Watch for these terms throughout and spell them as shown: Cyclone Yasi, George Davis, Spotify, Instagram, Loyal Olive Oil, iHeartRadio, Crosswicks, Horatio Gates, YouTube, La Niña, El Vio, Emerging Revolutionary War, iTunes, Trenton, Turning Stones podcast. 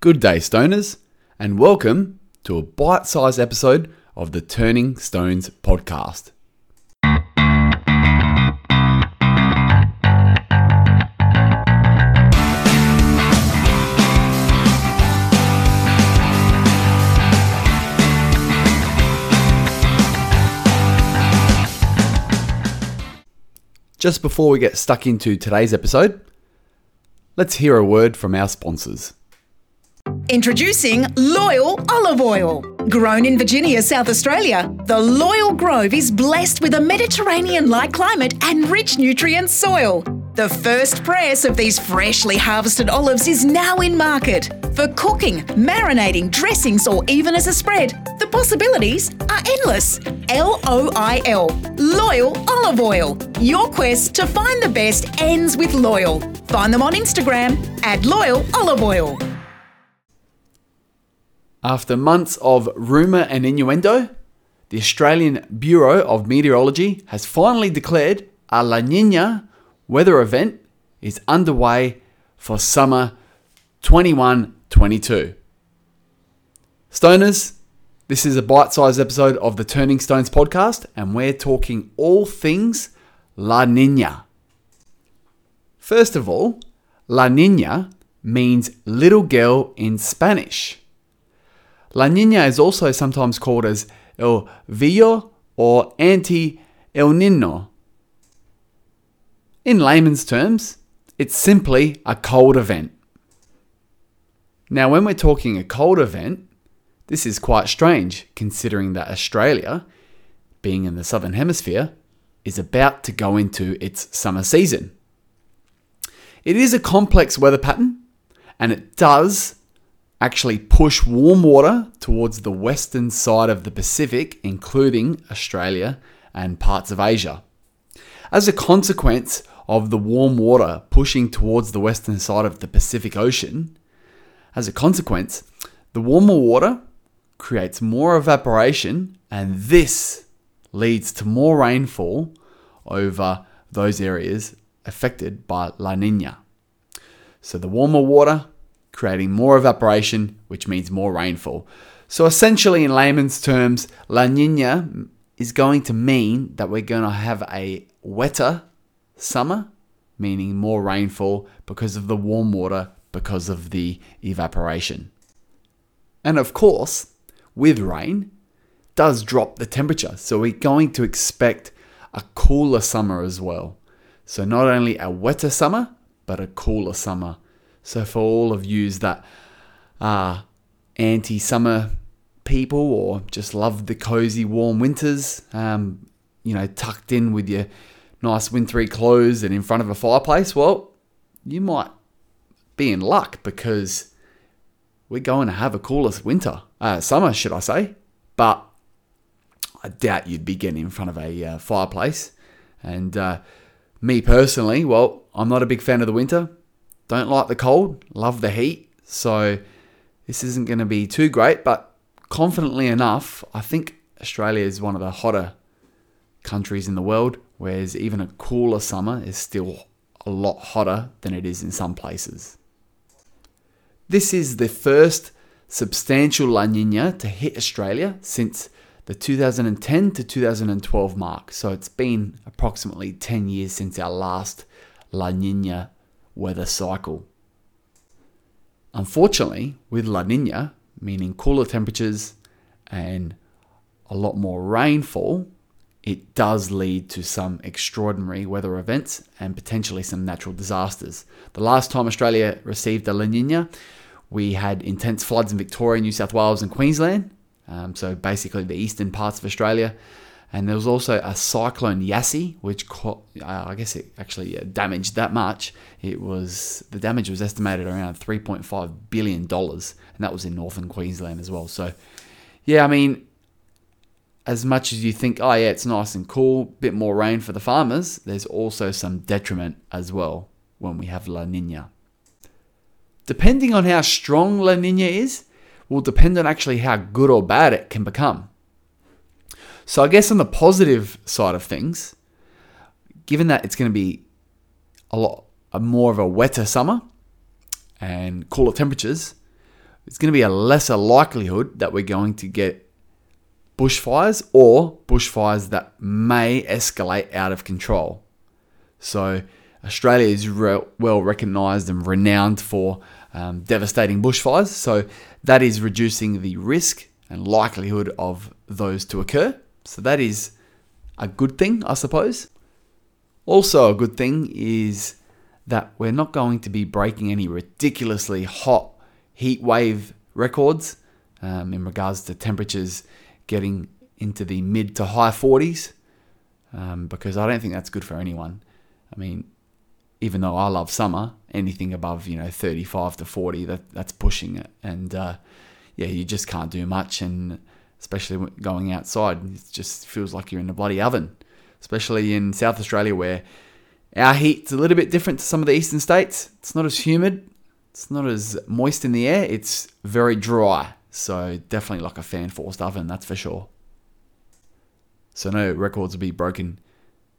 Good day, stoners, and welcome to a bite-sized episode of the Turning Stones podcast. Just before we get stuck into today's episode, let's hear a word from our sponsors. Introducing Loyal Olive Oil. Grown in Virginia, South Australia, the Loyal Grove is blessed with a Mediterranean-like climate and rich nutrient soil. The first press of these freshly harvested olives is now in market. For cooking, marinating, dressings, or even as a spread, the possibilities are endless. LOIL, Loyal Olive Oil. Your quest to find the best ends with Loyal. Find them on Instagram at Loyal Olive Oil. After months of rumour and innuendo, the Australian Bureau of Meteorology has finally declared a La Niña weather event is underway for summer 21-22. Stoners, this is a bite-sized episode of the Turning Stones podcast, and we're talking all things La Niña. First of all, La Niña means little girl in Spanish. La Niña is also sometimes called as El Vio or anti-El Niño. In layman's terms, it's simply a cold event. Now, when we're talking a cold event, this is quite strange considering that Australia, being in the Southern Hemisphere, is about to go into its summer season. It is a complex weather pattern, and it does actually push warm water towards the western side of the Pacific, including Australia and parts of Asia. As a consequence of the warm water pushing towards the western side of the Pacific Ocean, the warmer water creates more evaporation, and this leads to more rainfall over those areas affected by La Niña. So the warmer water creating more evaporation, which means more rainfall. So essentially, in layman's terms, La Niña is going to mean that we're going to have a wetter summer, meaning more rainfall because of the warm water, because of the evaporation. And of course, with rain, does drop the temperature. So we're going to expect a cooler summer as well. So not only a wetter summer, but a cooler summer. So for all of yous that are anti-summer people or just love the cozy warm winters, tucked in with your nice wintry clothes and in front of a fireplace, well, you might be in luck because we're going to have a cooler summer, but I doubt you'd be getting in front of a fireplace. And me personally, well, I'm not a big fan of the winter. Don't like the cold, love the heat, so this isn't going to be too great, but confidently enough, I think Australia is one of the hotter countries in the world, whereas even a cooler summer is still a lot hotter than it is in some places. This is the first substantial La Niña to hit Australia since the 2010 to 2012 mark, so it's been approximately 10 years since our last La Niña weather cycle. Unfortunately, with La Niña, meaning cooler temperatures and a lot more rainfall, it does lead to some extraordinary weather events and potentially some natural disasters. The last time Australia received a La Niña, we had intense floods in Victoria, New South Wales and Queensland, so basically the eastern parts of Australia. And there was also a Cyclone Yasi, which it actually damaged that much. The damage was estimated around $3.5 billion, and that was in northern Queensland as well. So, yeah, I mean, as much as you think, oh yeah, it's nice and cool, bit more rain for the farmers, there's also some detriment as well when we have La Niña. Depending on how strong La Niña is, will depend on actually how good or bad it can become. So I guess on the positive side of things, given that it's going to be a lot more of a wetter summer and cooler temperatures, there's going to be a lesser likelihood that we're going to get bushfires or bushfires that may escalate out of control. So Australia is well recognised and renowned for devastating bushfires. So that is reducing the risk and likelihood of those to occur. So that is a good thing, I suppose. Also a good thing is that we're not going to be breaking any ridiculously hot heat wave records in regards to temperatures getting into the mid to high 40s, because I don't think that's good for anyone. I mean, even though I love summer, anything above 35 to 40, that's pushing it, and you just can't do much. And especially going outside, it just feels like you're in a bloody oven. Especially in South Australia, where our heat's a little bit different to some of the eastern states. It's not as humid, it's not as moist in the air. It's very dry. So definitely like a fan-forced oven, that's for sure. So no records will be broken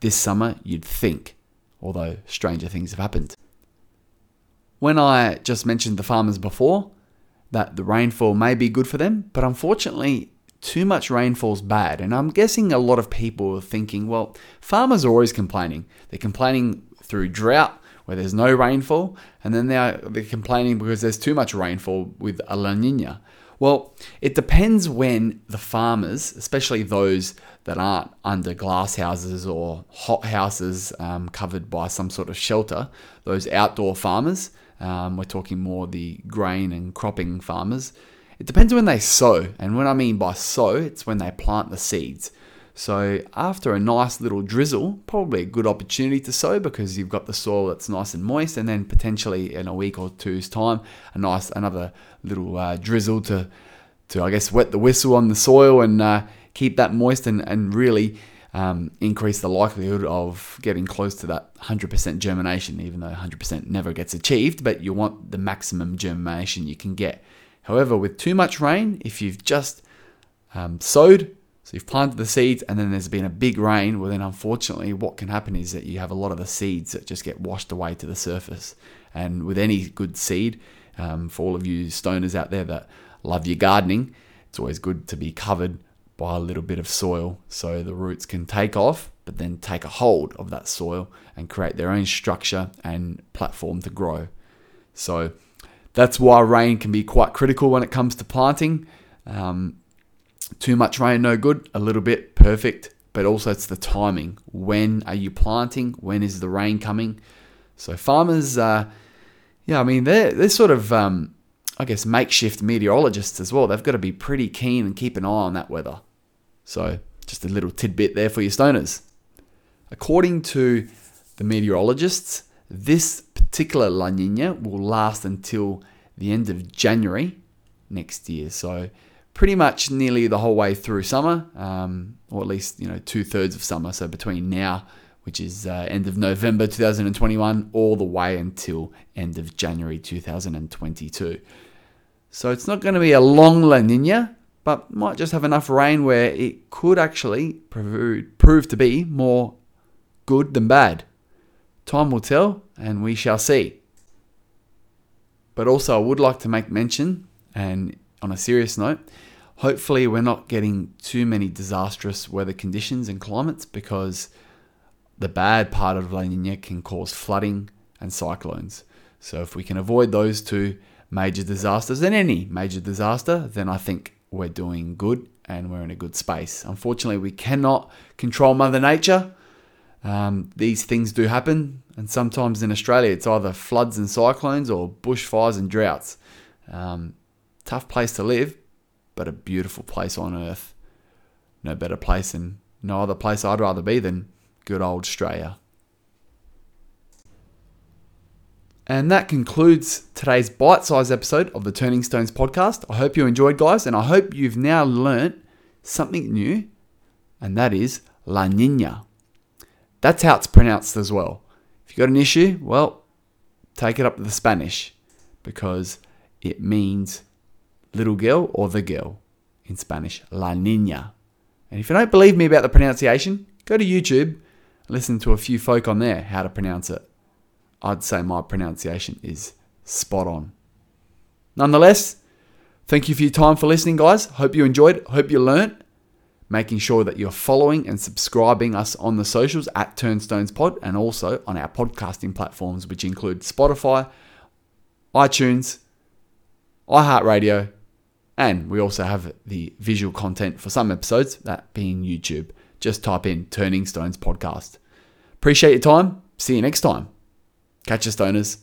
this summer, you'd think, although stranger things have happened. When I just mentioned the farmers before, that the rainfall may be good for them, but unfortunately, too much rainfall's bad. And I'm guessing a lot of people are thinking, well, farmers are always complaining. They're complaining through drought, where there's no rainfall, and then they're complaining because there's too much rainfall with a La Niña. Well, it depends when the farmers, especially those that aren't under glass houses or hot houses covered by some sort of shelter, those outdoor farmers, we're talking more the grain and cropping farmers, it depends when they sow. And what I mean by sow, it's when they plant the seeds. So after a nice little drizzle, probably a good opportunity to sow because you've got the soil that's nice and moist, and then potentially in a week or two's time, another little drizzle to I guess wet the whistle on the soil and keep that moist and really increase the likelihood of getting close to that 100% germination, even though 100% never gets achieved, but you want the maximum germination you can get. However, with too much rain, if you've just sowed, so you've planted the seeds and then there's been a big rain, well then unfortunately what can happen is that you have a lot of the seeds that just get washed away to the surface. And with any good seed, for all of you stoners out there that love your gardening, it's always good to be covered by a little bit of soil so the roots can take off, but then take a hold of that soil and create their own structure and platform to grow. So that's why rain can be quite critical when it comes to planting. Too much rain, no good. A little bit, perfect. But also it's the timing. When are you planting? When is the rain coming? So farmers, they're sort of, makeshift meteorologists as well. They've got to be pretty keen and keep an eye on that weather. So just a little tidbit there for your stoners. According to the meteorologists, this particular La Niña will last until the end of January next year. So pretty much nearly the whole way through summer, or at least 2/3 of summer. So between now, which is end of November 2021, all the way until end of January 2022. So it's not going to be a long La Niña, but might just have enough rain where it could actually prove to be more good than bad. Time will tell, and we shall see. But also, I would like to make mention, and on a serious note, hopefully we're not getting too many disastrous weather conditions and climates, because the bad part of La Niña can cause flooding and cyclones. So if we can avoid those two major disasters, and any major disaster, then I think we're doing good and we're in a good space. Unfortunately, we cannot control Mother Nature. These things do happen, and sometimes in Australia it's either floods and cyclones or bushfires and droughts. Tough place to live, but a beautiful place on earth. No better place and no other place I'd rather be than good old Australia. And that concludes today's bite-sized episode of the Turning Stones podcast. I hope you enjoyed, guys, and I hope you've now learnt something new, and that is La Niña. That's how it's pronounced as well. If you've got an issue, well, take it up to the Spanish, because it means little girl or the girl in Spanish, La Niña. And if you don't believe me about the pronunciation, go to YouTube and listen to a few folk on there how to pronounce it. I'd say my pronunciation is spot on. Nonetheless, Thank you for your time for listening, guys. Hope you enjoyed. Hope you learnt. Making sure that you're following and subscribing us on the socials at Turnstones Pod, and also on our podcasting platforms, which include Spotify, iTunes, iHeartRadio, and we also have the visual content for some episodes, that being YouTube. Just type in Turning Stones Podcast. Appreciate your time. See you next time. Catch you, Stoners.